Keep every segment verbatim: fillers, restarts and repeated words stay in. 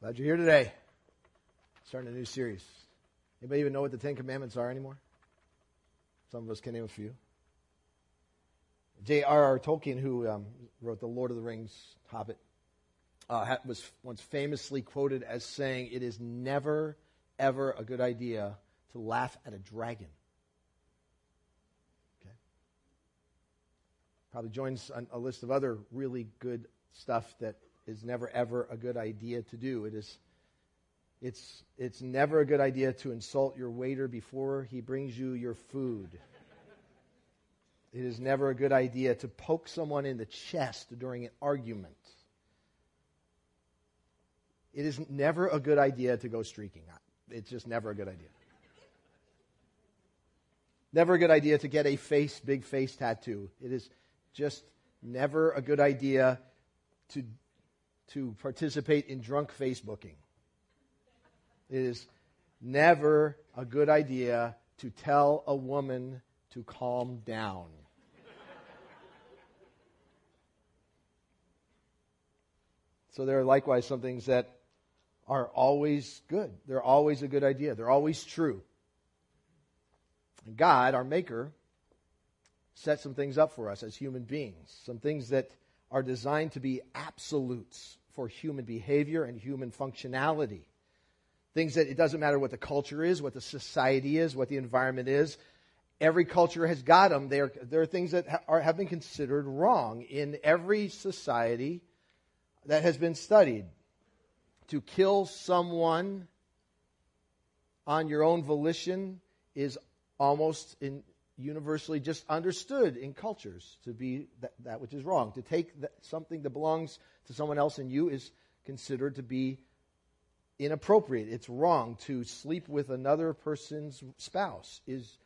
Glad you're here today. Starting a new series. Anybody even know what the Ten Commandments are anymore? Some of us can name a few. J R R Tolkien, who um, wrote The Lord of the Rings, Hobbit, uh, was once famously quoted as saying, "It is never, ever a good idea to laugh at a dragon." Okay. Probably joins an, a list of other really good stuff that is never, ever a good idea to do. It is, it's, it's never a good idea to insult your waiter before he brings you your food. It is never a good idea to poke someone in the chest during an argument. It is never a good idea to go streaking. It's just never a good idea. Never a good idea to get a face, big face tattoo. It is just never a good idea to to participate in drunk Facebooking. It is never a good idea to tell a woman to calm down. So there are likewise some things that are always good. They're always a good idea. They're always true. And God, our Maker, set some things up for us as human beings. Some things that are designed to be absolutes for human behavior and human functionality. Things that it doesn't matter what the culture is, what the society is, what the environment is. Every culture has got them. They are, there are things that are, have been considered wrong in every society that has been studied. To kill someone on your own volition is almost in, universally just understood in cultures to be that, that which is wrong. To take the, something that belongs to someone else and you is considered to be inappropriate. It's wrong. To sleep with another person's spouse is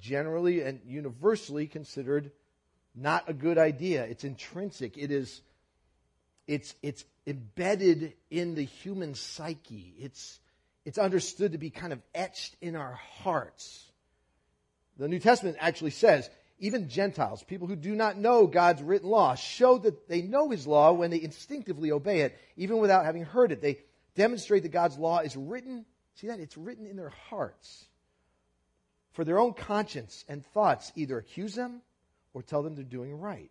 generally and universally considered not a good idea. It's intrinsic. It is, it's, it's embedded in the human psyche. It's, it's understood to be kind of etched in our hearts. The New Testament actually says, even Gentiles, people who do not know God's written law, show that they know His law when they instinctively obey it, even without having heard it. They demonstrate that God's law is written. See that? It's written in their hearts. For their own conscience and thoughts either accuse them or tell them they're doing right.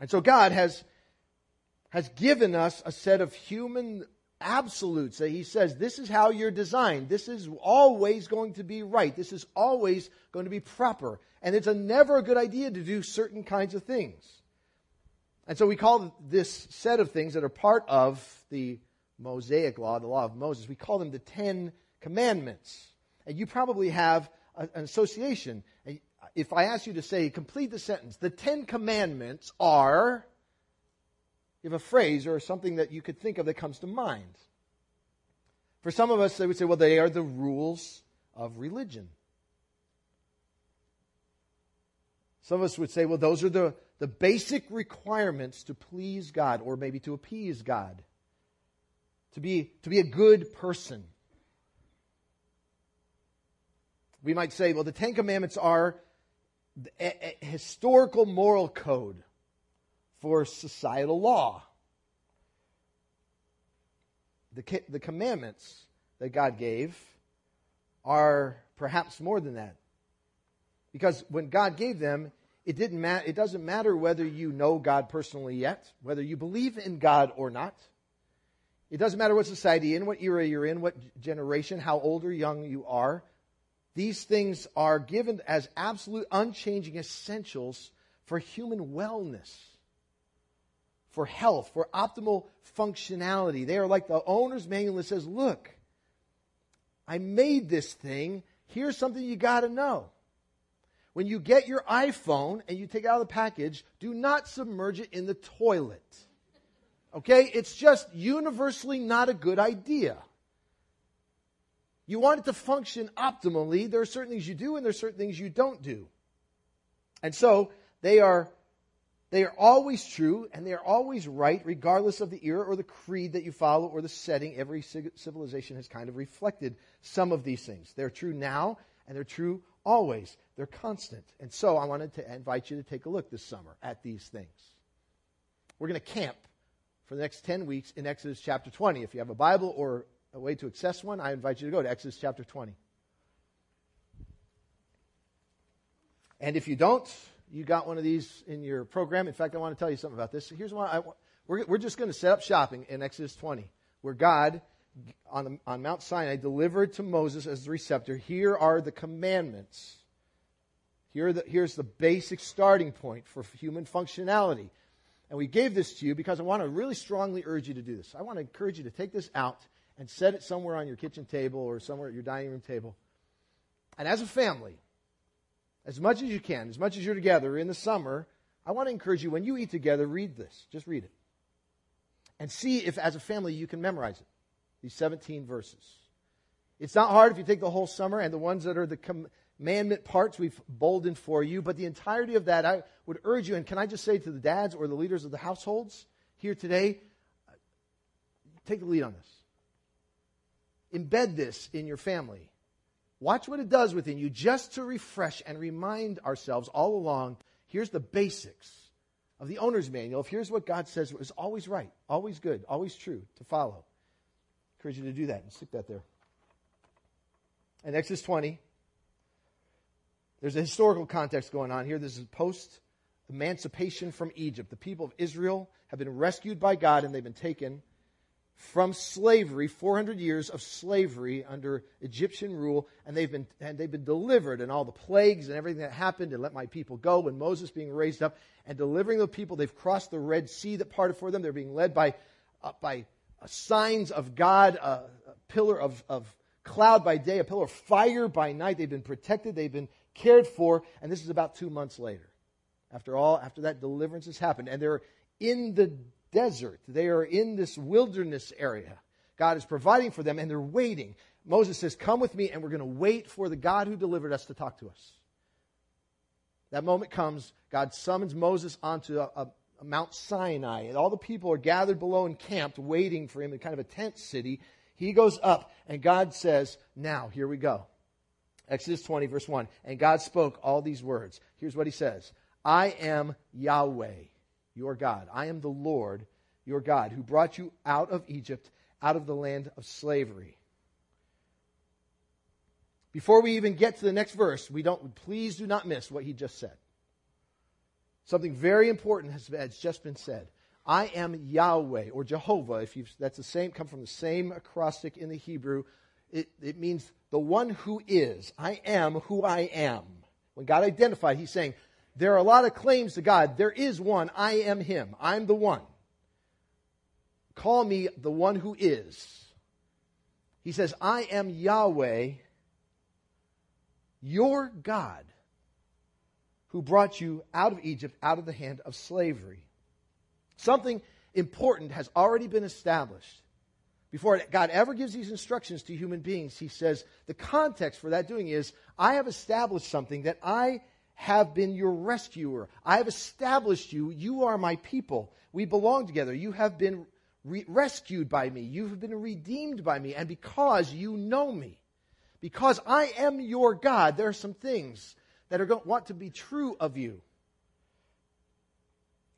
And so God has, has given us a set of human absolutes that He says, this is how you're designed. This is always going to be right. This is always going to be proper. And it's a never a good idea to do certain kinds of things. And so we call this set of things that are part of the Mosaic law, the law of Moses, we call them the Ten Commandments. And you probably have a, an association. If I ask you to say, complete the sentence, the Ten Commandments are, you have a phrase or something that you could think of that comes to mind. For some of us, they would say, well, they are the rules of religion. Some of us would say, well, those are the, the basic requirements to please God, or maybe to appease God, to be, to be a good person. We might say, well, the Ten Commandments are a, a historical moral code for societal law. The, the commandments that God gave are perhaps more than that. Because when God gave them, it didn't ma- it doesn't matter whether you know God personally yet, whether you believe in God or not. It doesn't matter what society you're in, what era you're in, what generation, how old or young you are. These things are given as absolute, unchanging essentials for human wellness, for health, for optimal functionality. They are like the owner's manual that says, look, I made this thing. Here's something you got to know. When you get your iPhone and you take it out of the package, do not submerge it in the toilet. Okay? It's just universally not a good idea. You want it to function optimally. There are certain things you do and there are certain things you don't do. And so they are they are always true and they are always right, regardless of the era or the creed that you follow or the setting. Every civilization has kind of reflected some of these things. They're true now and they're true always. They're constant. And so I wanted to invite you to take a look this summer at these things. We're going to camp for the next ten weeks in Exodus chapter twenty. If you have a Bible or a way to access one, I invite you to go to Exodus chapter twenty. And if you don't, you got one of these in your program. In fact, I want to tell you something about this. Here's why I want. We're, we're just going to set up shopping in Exodus twenty, where God, on, the, on Mount Sinai, delivered to Moses as the receptor, here are the commandments. Here are the, here's the basic starting point for human functionality. And we gave this to you because I want to really strongly urge you to do this. I want to encourage you to take this out and set it somewhere on your kitchen table or somewhere at your dining room table. And as a family, as much as you can, as much as you're together in the summer, I want to encourage you, when you eat together, read this. Just read it. And see if, as a family, you can memorize it. These seventeen verses. It's not hard if you take the whole summer, and the ones that are the commandment parts we've boldened for you. But the entirety of that, I would urge you, and can I just say to the dads or the leaders of the households here today, take the lead on this. Embed this in your family. Watch what it does within you, just to refresh and remind ourselves all along, here's the basics of the owner's manual. If here's what God says is always right, always good, always true to follow. I encourage you to do that and stick that there. In Exodus twenty, there's a historical context going on here. This is post-emancipation from Egypt. The people of Israel have been rescued by God, and they've been taken from slavery, four hundred years of slavery under Egyptian rule, and they've been and they've been delivered, and all the plagues and everything that happened, and let my people go. When Moses being raised up and delivering the people, they've crossed the Red Sea that parted for them. They're being led by uh, by uh, signs of God, uh, a pillar of, of cloud by day, a pillar of fire by night. They've been protected, they've been cared for, and this is about two months later. After all, after that deliverance has happened, and they're in the desert. They are in this wilderness area. God is providing for them, and they're waiting. Moses says, come with me, and we're going to wait for the God who delivered us to talk to us. That moment comes. God summons Moses onto a, a, a Mount Sinai, and all the people are gathered below and camped, waiting for him in kind of a tent city. He goes up, and God says, now, here we go. Exodus twenty, verse one. And God spoke all these words. Here's what he says. I am Yahweh, your God. I am the Lord, your God, who brought you out of Egypt, out of the land of slavery. Before we even get to the next verse, we don't. Please do not miss what he just said. Something very important has, has just been said. I am Yahweh, or Jehovah. If you've, that's the same, come from the same acrostic in the Hebrew. It, it means the one who is. I am who I am. When God identified, he's saying, there are a lot of claims to God. There is one. I am him. I'm the one. Call me the one who is. He says, I am Yahweh, your God, who brought you out of Egypt, out of the hand of slavery. Something important has already been established. Before God ever gives these instructions to human beings, he says, the context for that doing is, I have established something, that I have been your rescuer. I have established you. You are my people. We belong together. You have been re- rescued by me. You have been redeemed by me. And because you know me, because I am your God, there are some things that are going to want to be true of you.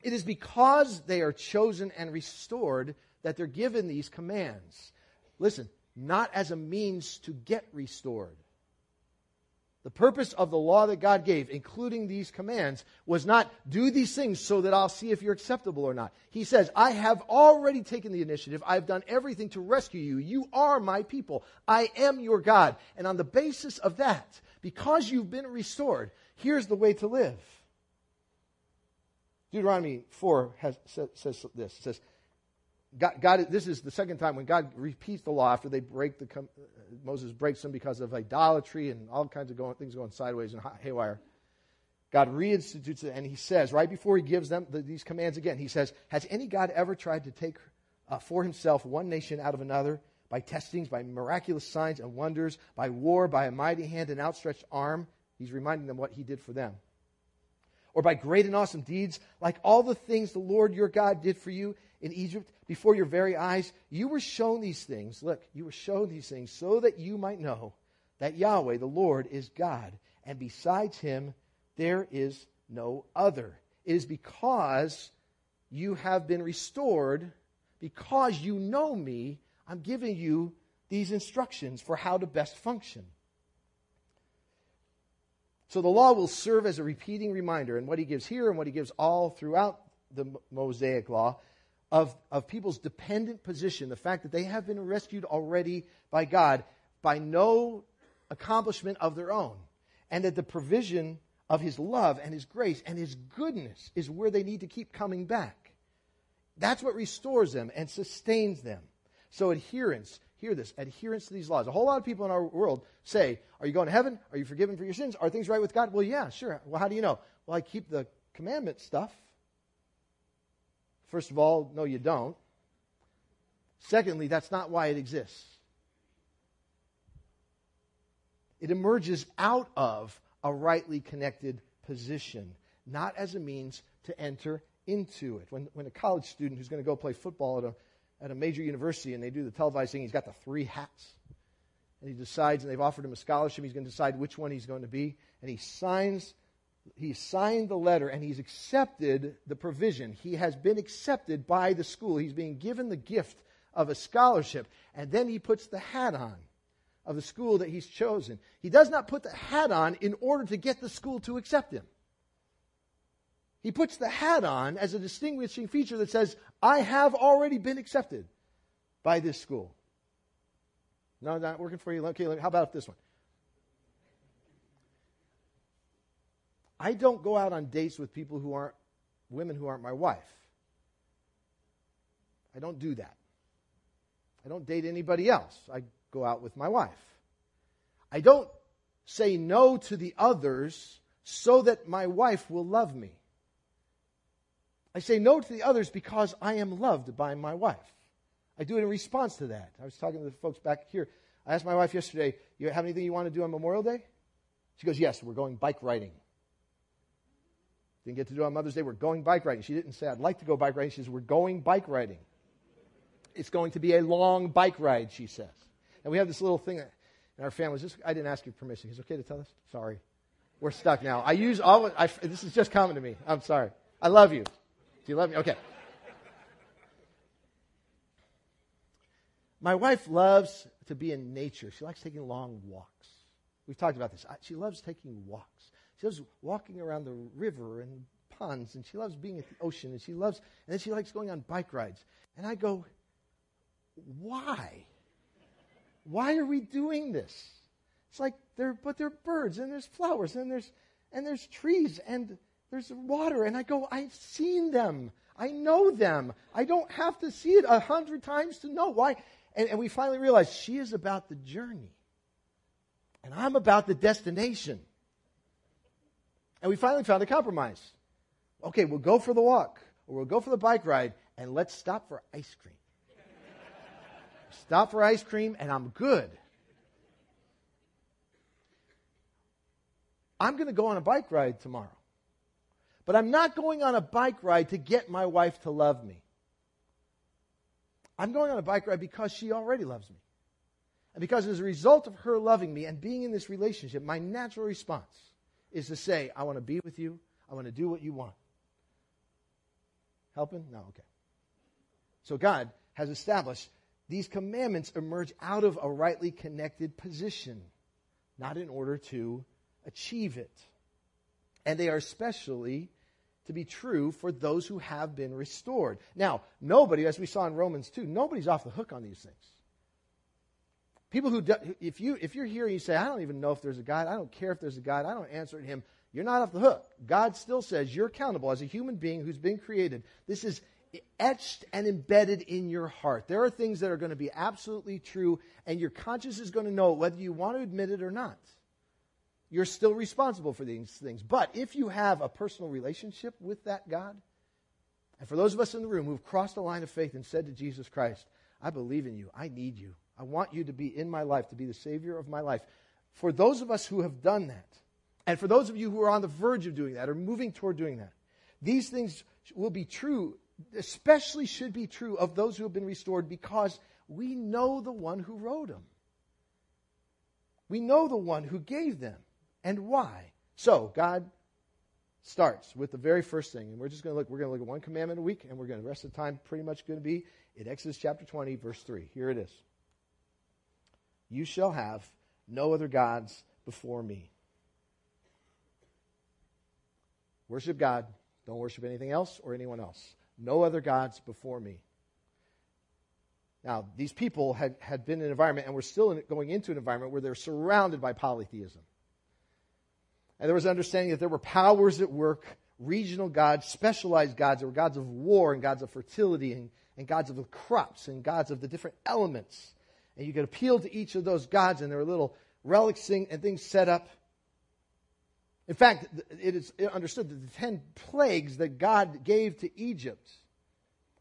It is because they are chosen and restored that they're given these commands. Listen, not as a means to get restored. The purpose of the law that God gave, including these commands, was not do these things so that I'll see if you're acceptable or not. He says, I have already taken the initiative. I've done everything to rescue you. You are my people. I am your God. And on the basis of that, because you've been restored, here's the way to live. Deuteronomy four has, says, says this. It says, God, God, this is the second time when God repeats the law after they break the Moses breaks them because of idolatry and all kinds of going, things going sideways and haywire. God reinstitutes it, and he says, right before he gives them the, these commands again, he says, has any God ever tried to take uh, for himself one nation out of another by testings, by miraculous signs and wonders, by war, by a mighty hand and outstretched arm? He's reminding them what he did for them. Or by great and awesome deeds, like all the things the Lord your God did for you in Egypt, before your very eyes. You were shown these things. Look, you were shown these things so that you might know that Yahweh, the Lord, is God, and besides him, there is no other. It is because you have been restored because you know me, I'm giving you these instructions for how to best function. So the law will serve as a repeating reminder, and what he gives here and what he gives all throughout the Mosaic law, of, of people's dependent position, the fact that they have been rescued already by God by no accomplishment of their own, and that the provision of his love and his grace and his goodness is where they need to keep coming back. That's what restores them and sustains them. So adherence, hear this, adherence to these laws. A whole lot of people in our world say, are you going to heaven? Are you forgiven for your sins? Are things right with God? Well, yeah, sure. Well, how do you know? Well, I keep the commandment stuff. First of all, no, you don't. Secondly, that's not why it exists. It emerges out of a rightly connected position, not as a means to enter into it. When, when a college student who's going to go play football at a at a major university, and they do the televised thing, he's got the three hats. And he decides, and they've offered him a scholarship, he's going to decide which one he's going to be. And he signs, he signed the letter, and he's accepted the provision. He has been accepted by the school. He's being given the gift of a scholarship. And then he puts the hat on of the school that he's chosen. He does not put the hat on in order to get the school to accept him. He puts the hat on as a distinguishing feature that says, I have already been accepted by this school. No, not working for you. Okay, how about this one? I don't go out on dates with people who aren't, women who aren't my wife. I don't do that. I don't date anybody else. I go out with my wife. I don't say no to the others so that my wife will love me. I say no to the others because I am loved by my wife. I do it in response to that. I was talking to the folks back here. I asked my wife yesterday, you have anything you want to do on Memorial Day? She goes, yes, we're going bike riding. Didn't get to do it on Mother's Day. We're going bike riding. She didn't say, I'd like to go bike riding. She says, we're going bike riding. It's going to be a long bike ride, she says. And we have this little thing in our family. This, I didn't ask your permission. Is it okay to tell us? Sorry. We're stuck now. I use all, I, this is just common to me. I'm sorry. I love you. Do you love me? Okay. My wife loves to be in nature. She likes taking long walks. We've talked about this. I, she loves taking walks. She loves walking around the river and ponds, and she loves being at the ocean, and she loves, and then she likes going on bike rides. And I go, why? Why are we doing this? It's like, they're, but there are birds, and there's flowers, and there's, and there's trees, and there's water. And I go, I've seen them. I know them. I don't have to see it a hundred times to know why. And, and we finally realize she is about the journey. And I'm about the destination. And we finally found a compromise. Okay, we'll go for the walk, or we'll go for the bike ride, and let's stop for ice cream. Stop for ice cream, and I'm good. I'm going to go on a bike ride tomorrow. But I'm not going on a bike ride to get my wife to love me. I'm going on a bike ride because she already loves me. And because as a result of her loving me and being in this relationship, my natural response is to say, I want to be with you. I want to do what you want. Helping? No, okay. So God has established these commandments emerge out of a rightly connected position, not in order to achieve it. And they are especially to be true for those who have been restored. Now, nobody, as we saw in Romans two, nobody's off the hook on these things. People who, do, if, you, if you're here and you say, I don't even know if there's a God, I don't care if there's a God, I don't answer to him, you're not off the hook. God still says you're accountable as a human being who's been created. This is etched and embedded in your heart. There are things that are going to be absolutely true, and your conscience is going to know whether you want to admit it or not. You're still responsible for these things. But if you have a personal relationship with that God, and for those of us in the room who've crossed the line of faith and said to Jesus Christ, I believe in you. I need you. I want you to be in my life, to be the Savior of my life. For those of us who have done that, and for those of you who are on the verge of doing that or moving toward doing that, these things will be true, especially should be true of those who have been restored because we know the one who wrote them. We know the one who gave them. And why? So God starts with the very first thing. And we're just going to look, we're going to look at one commandment a week, and we're going to, the rest of the time pretty much going to be in Exodus chapter twenty, verse three. Here it is. You shall have no other gods before me. Worship God. Don't worship anything else or anyone else. No other gods before me. Now, these people had, had been in an environment, and were still in, going into an environment where they're surrounded by polytheism. And there was an understanding that there were powers at work, regional gods, specialized gods. There were gods of war and gods of fertility and, and gods of the crops and gods of the different elements. And you could appeal to each of those gods, and there were little relics thing, and things set up. In fact, it is understood that the ten plagues that God gave to Egypt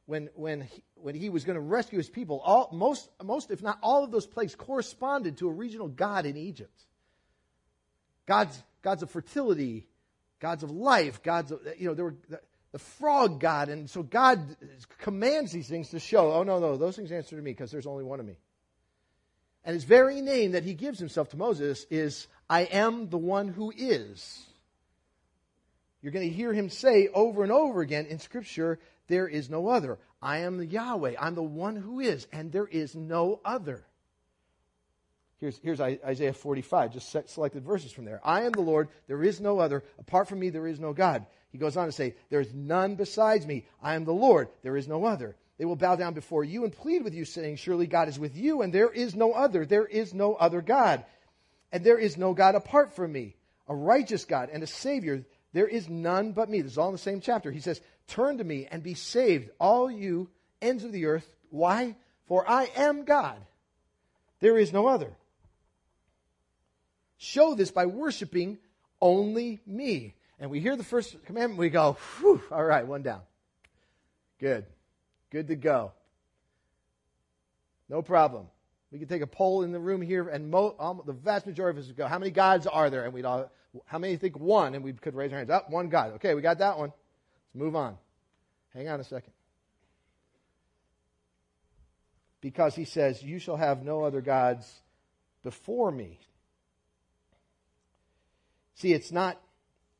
when when he, when he was going to rescue his people, all, most, most, if not all of those plagues corresponded to a regional god in Egypt. Gods, gods of fertility, gods of life, gods of, you know, there were the, the frog god. And so God commands these things to show, oh, no, no, those things answer to me because there's only one of me. And his very name that he gives himself to Moses is, I am the one who is. You're going to hear him say over and over again in Scripture, there is no other. I am the Yahweh. I'm the one who is, and there is no other. Here's, here's Isaiah forty-five, just selected verses from there. I am the Lord. There is no other. Apart from me, there is no God. He goes on to say, there is none besides me. I am the Lord. There is no other. They will bow down before you and plead with you, saying, surely God is with you, and there is no other. There is no other God. And there is no God apart from me, a righteous God and a Savior. There is none but me. This is all in the same chapter. He says, turn to me and be saved, all you ends of the earth. Why? For I am God. There is no other. Show this by worshiping only me. And we hear the first commandment, we go, whew, all right, one down. Good. Good to go. No problem. We could take a poll in the room here, and mo- um, the vast majority of us would go, how many gods are there? And we'd all, how many think one? And we could raise our hands. Oh, one God. Okay, we got that one. Let's move on. Hang on a second. Because he says, you shall have no other gods before me. See, it's not,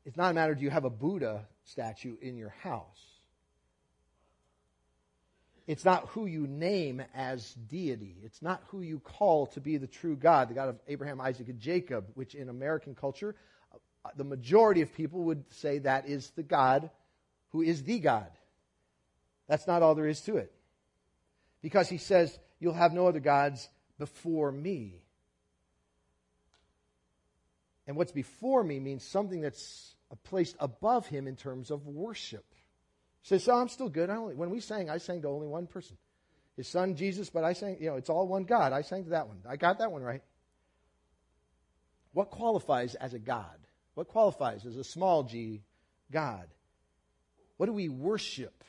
it's not a matter of do you have a Buddha statue in your house. It's not who you name as deity. It's not who you call to be the true God, the God of Abraham, Isaac, and Jacob, which in American culture, the majority of people would say that is the God who is the God. That's not all there is to it. Because he says, you'll have no other gods before me. And what's before me means something that's placed above him in terms of worship. He says, so I'm still good. I only, when we sang, I sang to only one person. His son, Jesus, but I sang, you know, it's all one God. I sang to that one. I got that one right. What qualifies as a God? What qualifies as a small g God? What do we worship?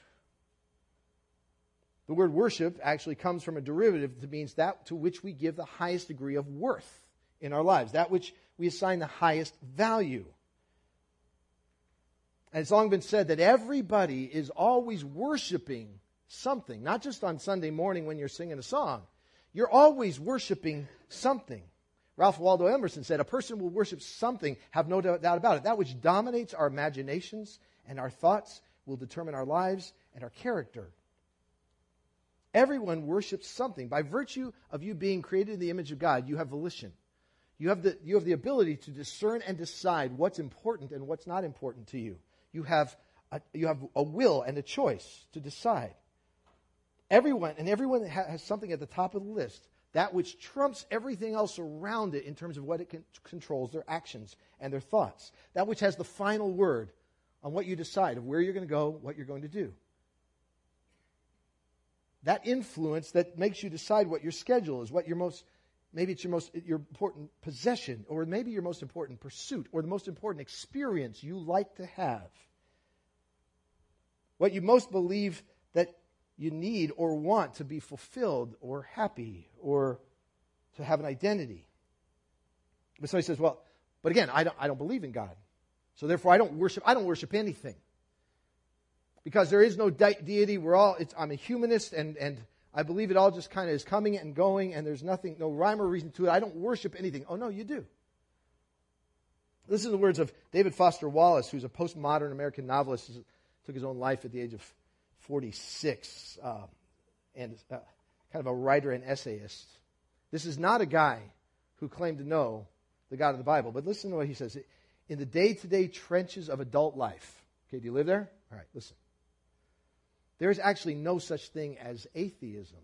The word worship actually comes from a derivative that means that to which we give the highest degree of worth in our lives, that which we assign the highest value. And it's long been said that everybody is always worshiping something, not just on Sunday morning when you're singing a song. You're always worshiping something. Ralph Waldo Emerson said, a person will worship something, have no doubt about it. That which dominates our imaginations and our thoughts will determine our lives and our character. Everyone worships something. By virtue of you being created in the image of God, you have volition. You have the, you have the ability to discern and decide what's important and what's not important to you. You have a, you have a will and a choice to decide. Everyone, and everyone has something at the top of the list, that which trumps everything else around it in terms of what it can, controls their actions and their thoughts. That which has the final word on what you decide, of where you're going to go, what you're going to do. That influence that makes you decide what your schedule is, what your most, maybe it's your most your important possession, or maybe your most important pursuit, or the most important experience you like to have. What you most believe that you need or want to be fulfilled or happy or to have an identity. But so he says, well, but again, I don't, I don't believe in God. So therefore I don't worship, I don't worship anything. Because there is no de- deity. We're all, it's, I'm a humanist and, and I believe it all just kind of is coming and going, and there's nothing, no rhyme or reason to it. I don't worship anything. Oh, no, you do. Listen to the words of David Foster Wallace, who's a postmodern American novelist who took his own life at the age of forty-six, uh, and uh, kind of a writer and essayist. This is not a guy who claimed to know the God of the Bible, but listen to what he says. In the day-to-day trenches of adult life, okay, do you live there? All right, listen. There is actually no such thing as atheism.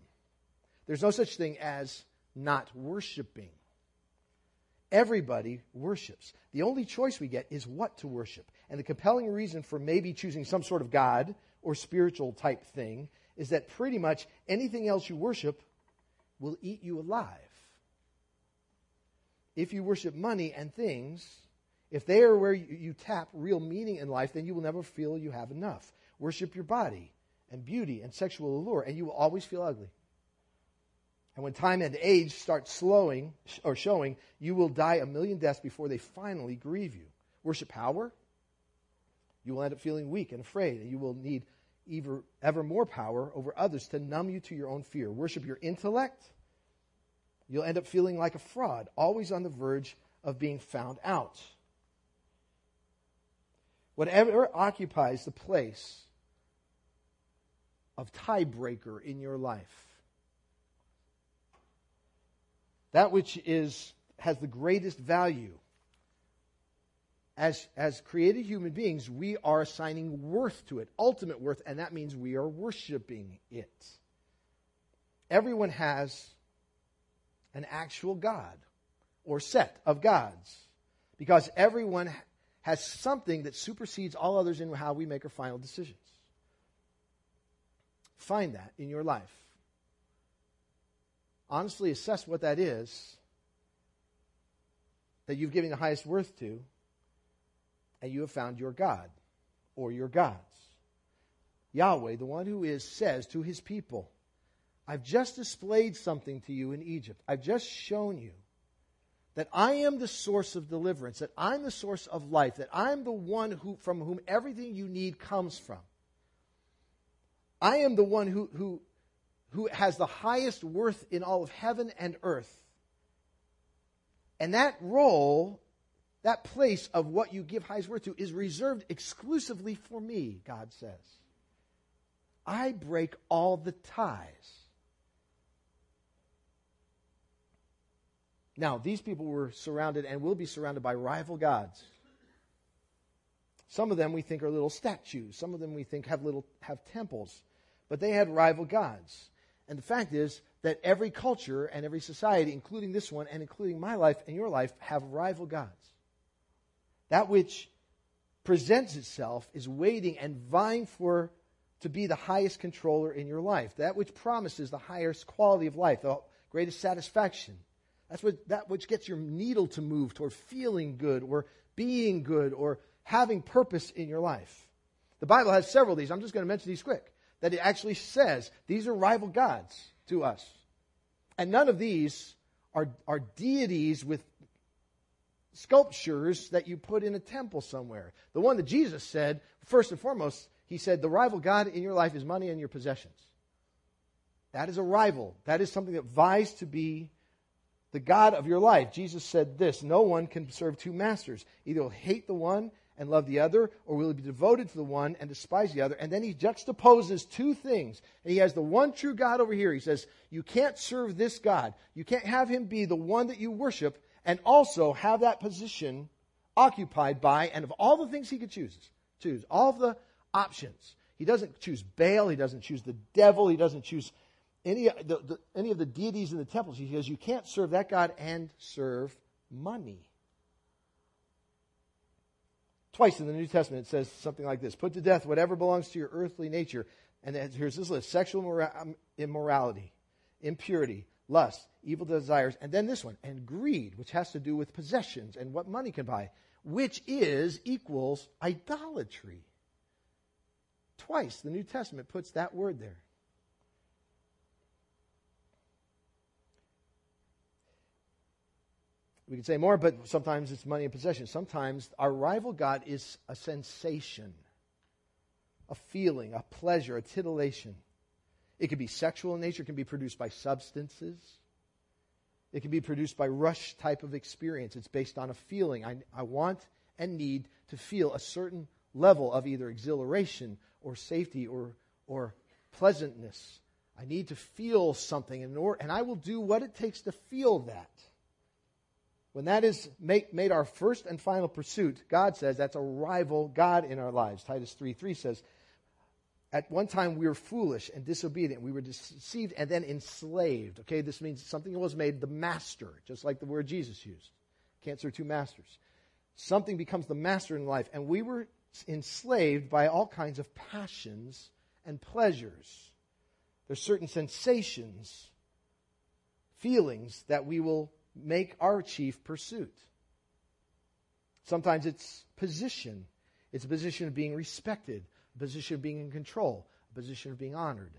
There's no such thing as not worshiping. Everybody worships. The only choice we get is what to worship. And the compelling reason for maybe choosing some sort of God or spiritual type thing is that pretty much anything else you worship will eat you alive. If you worship money and things, if they are where you, you tap real meaning in life, then you will never feel you have enough. Worship your body and beauty and sexual allure, and you will always feel ugly. And when time and age start slowing or showing, you will die a million deaths before they finally grieve you. Worship power, you will end up feeling weak and afraid, and you will need ever, ever more power over others to numb you to your own fear. Worship your intellect, you'll end up feeling like a fraud, always on the verge of being found out. Whatever occupies the place of tiebreaker in your life, that which is has the greatest value. As, as created human beings, we are assigning worth to it, ultimate worth, and that means we are worshiping it. Everyone has an actual God or set of gods because everyone has something that supersedes all others in how we make our final decisions. Find that in your life. Honestly assess what that is that you've given the highest worth to, and you have found your God or your gods. Yahweh, the one who is, says to his people, I've just displayed something to you in Egypt. I've just shown you that I am the source of deliverance, that I'm the source of life, that I'm the one who, from whom everything you need comes from. I am the one who... who who has the highest worth in all of heaven and earth. And that role, that place of what you give highest worth to is reserved exclusively for me, God says. I break all the ties. Now, these people were surrounded and will be surrounded by rival gods. Some of them we think are little statues. Some of them we think have little have temples. But they had rival gods. And the fact is that every culture and every society, including this one and including my life and your life, have rival gods. That which presents itself is waiting and vying for to be the highest controller in your life. That which promises the highest quality of life, the greatest satisfaction. That's what that which gets your needle to move toward feeling good or being good or having purpose in your life. The Bible has several of these. I'm just going to mention these quick. That it actually says these are rival gods to us. And none of these are, are deities with sculptures that you put in a temple somewhere. The one that Jesus said, first and foremost, he said, the rival god in your life is money and your possessions. That is a rival. That is something that vies to be the god of your life. Jesus said this, no one can serve two masters. Either he'll hate the one and love the other, or will he be devoted to the one and despise the other? And then he juxtaposes two things. And he has the one true God over here. He says, you can't serve this God. You can't have him be the one that you worship and also have that position occupied by, and of all the things he could choose, choose all of the options. He doesn't choose Baal. He doesn't choose the devil. He doesn't choose any, the, the, any of the deities in the temples. He says, you can't serve that God and serve money. Twice in the New Testament it says something like this. Put to death whatever belongs to your earthly nature. And here's this list. Sexual immorality, impurity, lust, evil desires. And then this one. And greed, which has to do with possessions and what money can buy. Which is equals idolatry. Twice the New Testament puts that word there. We could say more, but sometimes it's money and possession. Sometimes our rival god is a sensation, a feeling, a pleasure, a titillation. It can be sexual in nature. It can be produced by substances. It can be produced by rush type of experience. It's based on a feeling. I, I want and need to feel a certain level of either exhilaration or safety or or pleasantness. I need to feel something, in order, and I will do what it takes to feel that. When that is make, made our first and final pursuit, God says that's a rival God in our lives. Titus three three says, at one time we were foolish and disobedient. We were deceived and then enslaved. Okay, this means something was made the master, just like the word Jesus used. Can't serve two masters. Something becomes the master in life. And we were enslaved by all kinds of passions and pleasures. There's certain sensations, feelings that we will make our chief pursuit. Sometimes it's position. It's a position of being respected, a position of being in control, a position of being honored,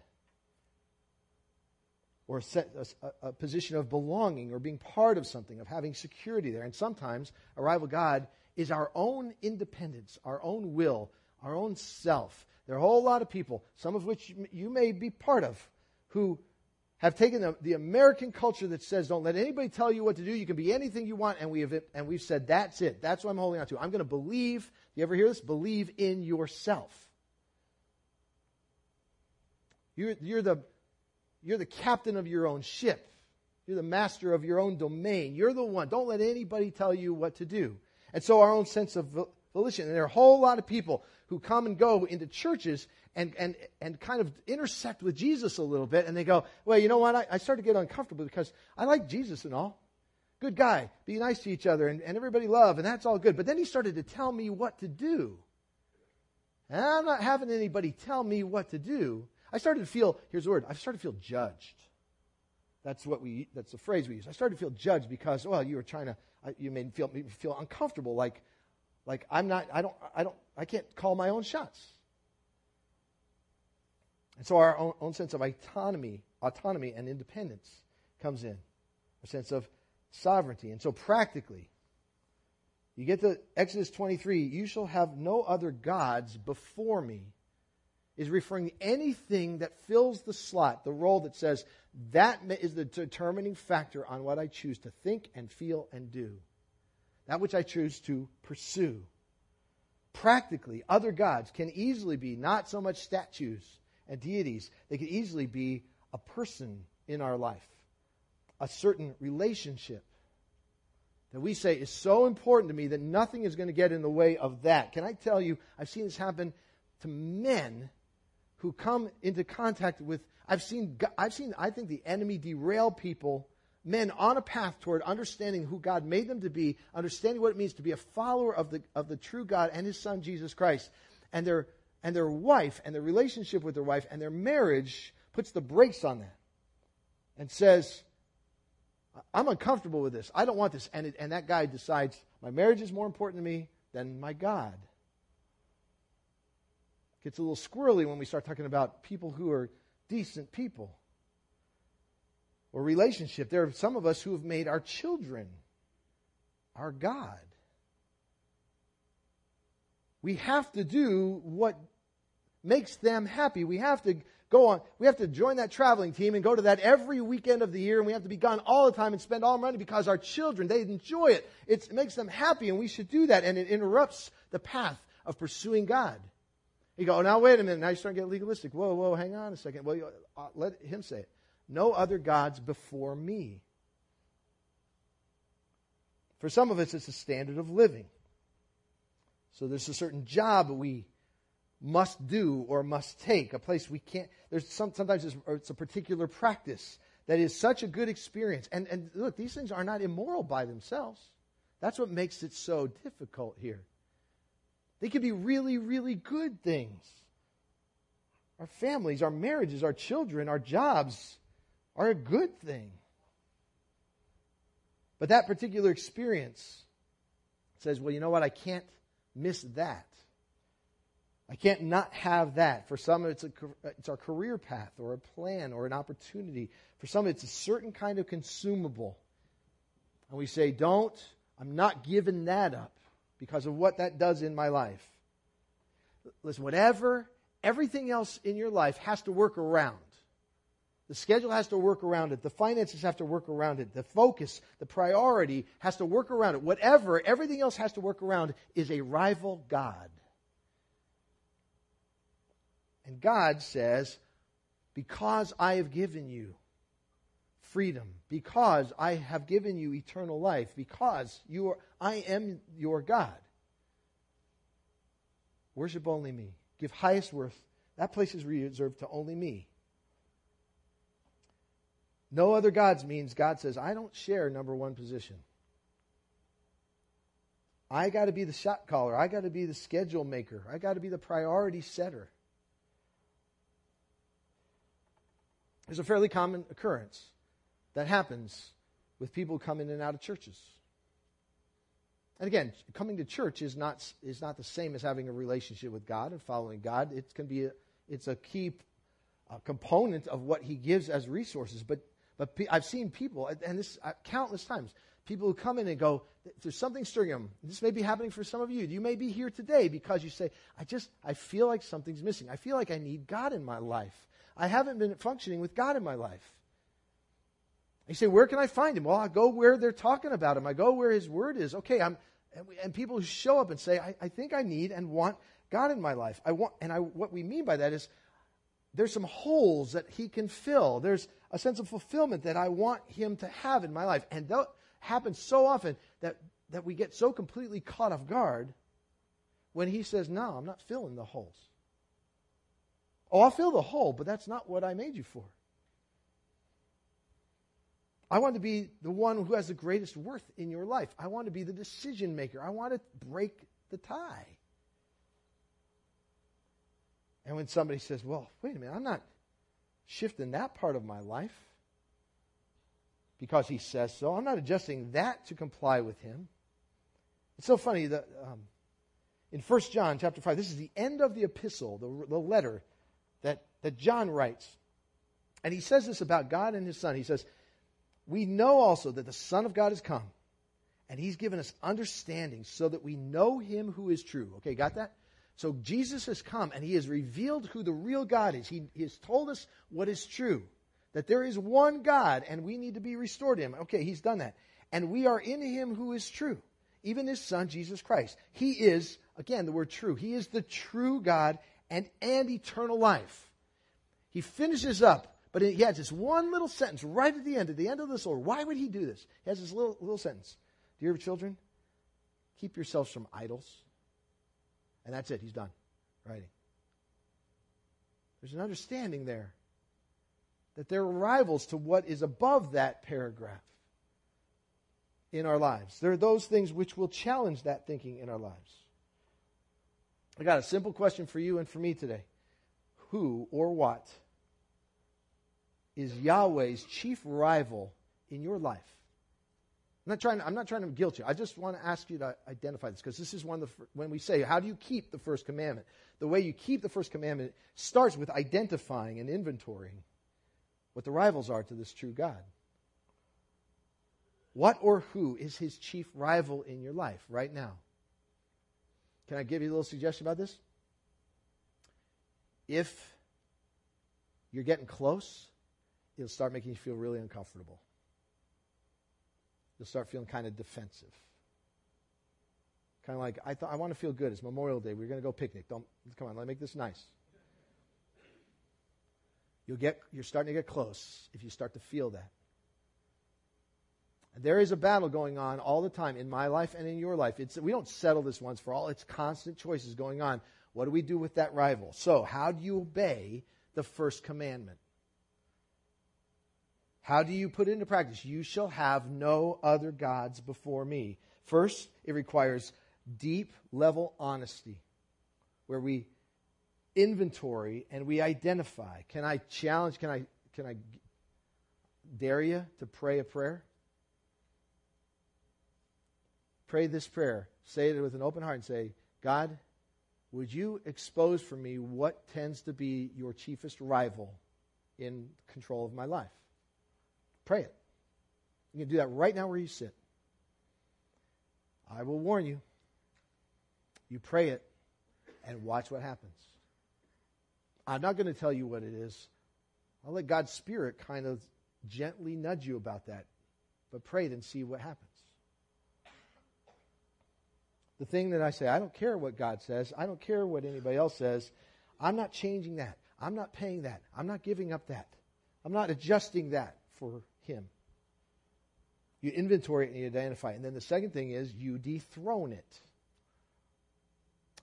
or a, a, a position of belonging or being part of something, of having security there. And sometimes a rival God is our own independence, our own will, our own self. There are a whole lot of people, some of which you may be part of, who have taken the, the American culture that says, don't let anybody tell you what to do. You can be anything you want. And we have, and we've said, that's it. That's what I'm holding on to. I'm going to believe. Do you ever hear this? Believe in yourself. You're, you're the, you're the captain of your own ship. You're the master of your own domain. You're the one. Don't let anybody tell you what to do. And so our own sense of volition. And there are a whole lot of people who come and go into churches and and and kind of intersect with Jesus a little bit, and they go, well, you know what? I, I start to get uncomfortable because I like Jesus and all. Good guy. Be nice to each other, and, and everybody love, and that's all good. But then he started to tell me what to do. And I'm not having anybody tell me what to do. I started to feel, here's the word, I started to feel judged. That's what we, that's the phrase we use. I started to feel judged because, well, you were trying to, you made me feel, made me feel uncomfortable, like, Like I'm not, I don't, I don't, I can't call my own shots. And so our own, own sense of autonomy, autonomy and independence comes in, a sense of sovereignty. And so practically, you get to Exodus twenty-three, you shall have no other gods before me, is referring to anything that fills the slot, the role that says that is the determining factor on what I choose to think and feel and do. That which I choose to pursue. Practically, other gods can easily be not so much statues and deities. They can easily be a person in our life, a certain relationship that we say is so important to me that nothing is going to get in the way of that. Can I tell you, I've seen this happen to men who come into contact with, I've seen, I've seen, I think the enemy derail people. Men on a path toward understanding who God made them to be, understanding what it means to be a follower of the of the true God and His Son Jesus Christ, and their and their wife and their relationship with their wife and their marriage puts the brakes on that, and says, "I'm uncomfortable with this. I don't want this." And it, and that guy decides my marriage is more important to me than my God. It gets a little squirrely when we start talking about people who are decent people. Or relationship. There are some of us who have made our children our God. We have to do what makes them happy. We have to go on. We have to join that traveling team and go to that every weekend of the year, and we have to be gone all the time and spend all our money because our children, they enjoy it. It's, it makes them happy, and we should do that, and it interrupts the path of pursuing God. You go, oh, now wait a minute. Now you're starting to get legalistic. Whoa, whoa, hang on a second. Well, you, uh, let him say it. No other gods before me. For some of us, it's a standard of living. So there's a certain job we must do or must take, a place we can't. There's some, sometimes it's, it's a particular practice that is such a good experience. And, and look, these things are not immoral by themselves. That's what makes it so difficult here. They could be really, really good things. Our families, our marriages, our children, our jobs are a good thing. But that particular experience says, well, you know what? I can't miss that. I can't not have that. For some, it's, a, it's our career path or a plan or an opportunity. For some, it's a certain kind of consumable. And we say, don't, I'm not giving that up because of what that does in my life. Listen, whatever, everything else in your life has to work around The schedule has to work around it. The finances have to work around it. The focus, the priority has to work around it. Whatever, everything else has to work around is a rival God. And God says, because I have given you freedom, because I have given you eternal life, because you are, I am your God, worship only me. Give highest worth. That place is reserved to only me. No other gods means God says, I don't share number one position. I got to be the shot caller. I got to be the schedule maker. I got to be the priority setter. There's a fairly common occurrence that happens with people who come in and out of churches. And again, coming to church is not is not the same as having a relationship with God and following God. It can be a, it's a key a component of what He gives as resources. But but I've seen people, and this uh, countless times, people who come in and go, there's something stirring them. This may be happening for some of you. You may be here today because you say, I just I feel like something's missing. I feel like I need God in my life. I haven't been functioning with God in my life. You say, where can I find Him? Well, I go where they're talking about Him. I go where His Word is. Okay, I'm, and, we, and people who show up and say, I, I think I need and want God in my life. I want, and I, what we mean by that is there's some holes that He can fill. There's a sense of fulfillment that I want Him to have in my life. And that happens so often that, that we get so completely caught off guard when He says, no, I'm not filling the holes. Oh, I'll fill the hole, but that's not what I made you for. I want to be the one who has the greatest worth in your life. I want to be the decision maker. I want to break the tie. And when somebody says, well, wait a minute, I'm not shifting that part of my life because He says so. I'm not adjusting that to comply with Him. It's so funny that um, in First John chapter five, this is the end of the epistle, the, the letter that, that John writes. And he says this about God and His Son. He says, we know also that the Son of God has come, and He's given us understanding so that we know Him who is true. Okay, got that? So Jesus has come, and He has revealed who the real God is. He, he has told us what is true, that there is one God, and we need to be restored to Him. Okay, He's done that. And we are in Him who is true, even His Son, Jesus Christ. He is, again, the word true. He is the true God and, and eternal life. He finishes up. But he has this one little sentence right at the end, at the end of this letter. Why would he do this? He has this little, little sentence. Dear children, keep yourselves from idols. And that's it. He's done writing. There's an understanding there that there are rivals to what is above that paragraph in our lives. There are those things which will challenge that thinking in our lives. I got a simple question for you and for me today. Who or what is Yahweh's chief rival in your life? I'm not trying to, I'm not trying to guilt you. I just want to ask you to identify this, because this is one of the, when we say, how do you keep the first commandment? The way you keep the first commandment starts with identifying and inventorying what the rivals are to this true God. What or who is His chief rival in your life right now? Can I give you a little suggestion about this? If you're getting close, it'll start making you feel really uncomfortable. You'll start feeling kind of defensive. Kind of like, I thought I want to feel good. It's Memorial Day. We're going to go picnic. Don't come on, let's make this nice. You'll get you're starting to get close if you start to feel that. And there is a battle going on all the time in my life and in your life. It's we don't settle this once for all. It's constant choices going on. What do we do with that rival? So, how do you obey the first commandment? How do you put it into practice? You shall have no other gods before me. First, it requires deep level honesty, where we inventory and we identify. Can I challenge? Can I, can I dare you to pray a prayer? Pray this prayer. Say it with an open heart and say, God, would you expose for me what tends to be your chiefest rival in control of my life? Pray it. You can do that right now where you sit. I will warn you. You pray it and watch what happens. I'm not going to tell you what it is. I'll let God's Spirit kind of gently nudge you about that. But pray then, see what happens. The thing that I say, I don't care what God says. I don't care what anybody else says. I'm not changing that. I'm not paying that. I'm not giving up that. I'm not adjusting that for Him. You inventory it and you identify it. And then the second thing is you dethrone it.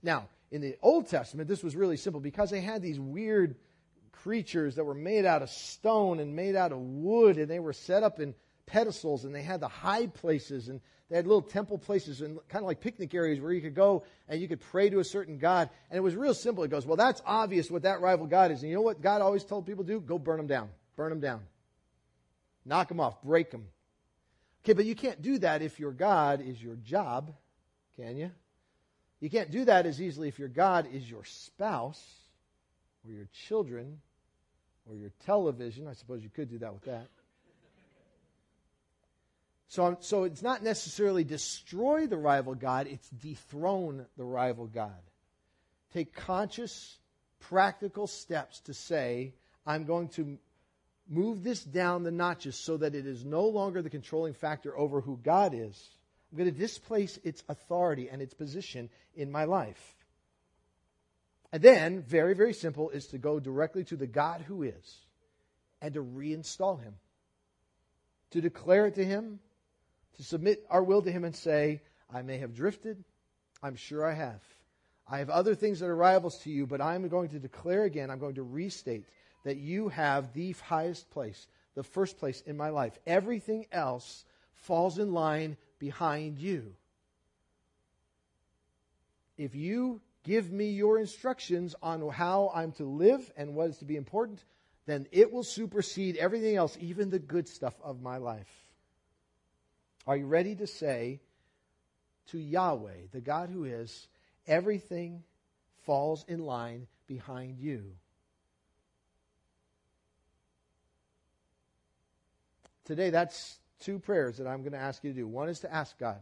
Now, in the Old Testament, this was really simple because they had these weird creatures that were made out of stone and made out of wood, and they were set up in pedestals, and they had the high places, and they had little temple places and kind of like picnic areas where you could go and you could pray to a certain God. And it was real simple. It goes, well, that's obvious what that rival God is. And you know what God always told people to do? Go burn them down. Burn them down. Knock them off. Break them. Okay, but you can't do that if your God is your job, can you? You can't do that as easily if your God is your spouse or your children or your television. I suppose you could do that with that. So, so it's not necessarily destroy the rival God, it's dethrone the rival God. Take conscious, practical steps to say, I'm going to move this down the notches so that it is no longer the controlling factor over who God is. I'm going to displace its authority and its position in my life. And then, very, very simple, is to go directly to the God who is and to reinstall Him. To declare it to Him, to submit our will to Him and say, I may have drifted, I'm sure I have. I have other things that are rivals to You, but I'm going to declare again, I'm going to restate that You have the highest place, the first place in my life. Everything else falls in line behind You. If You give me Your instructions on how I'm to live and what is to be important, then it will supersede everything else, even the good stuff of my life. Are you ready to say to Yahweh, the God who is, everything falls in line behind You? Today, that's two prayers that I'm going to ask you to do. One is to ask God,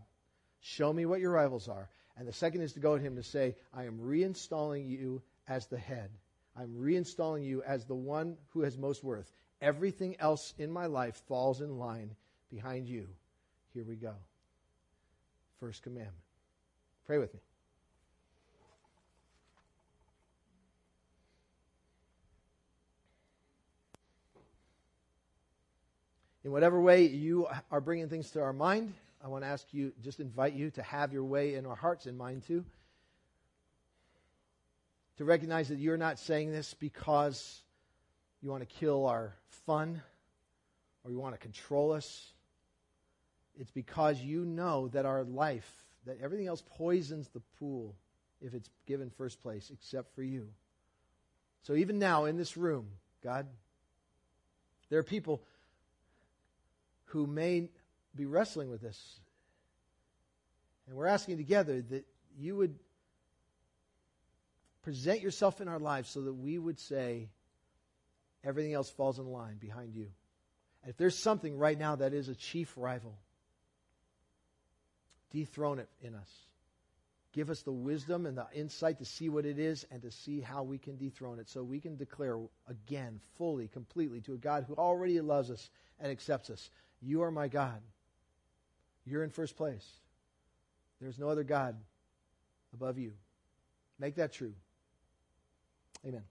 show me what your rivals are. And the second is to go to Him to say, I am reinstalling You as the head. I'm reinstalling You as the one who has most worth. Everything else in my life falls in line behind You. Here we go. First commandment. Pray with me. In whatever way you are bringing things to our mind, I want to ask you, just invite you to have your way in our hearts and mind too. To recognize that you're not saying this because you want to kill our fun or you want to control us. It's because you know that our life, that everything else poisons the pool if it's given first place except for You. So even now in this room, God, there are people who may be wrestling with this. And we're asking together that You would present Yourself in our lives so that we would say everything else falls in line behind You. And if there's something right now that is a chief rival, dethrone it in us. Give us the wisdom and the insight to see what it is and to see how we can dethrone it so we can declare again, fully, completely to a God who already loves us and accepts us. You are my God. You're in first place. There's no other God above You. Make that true. Amen.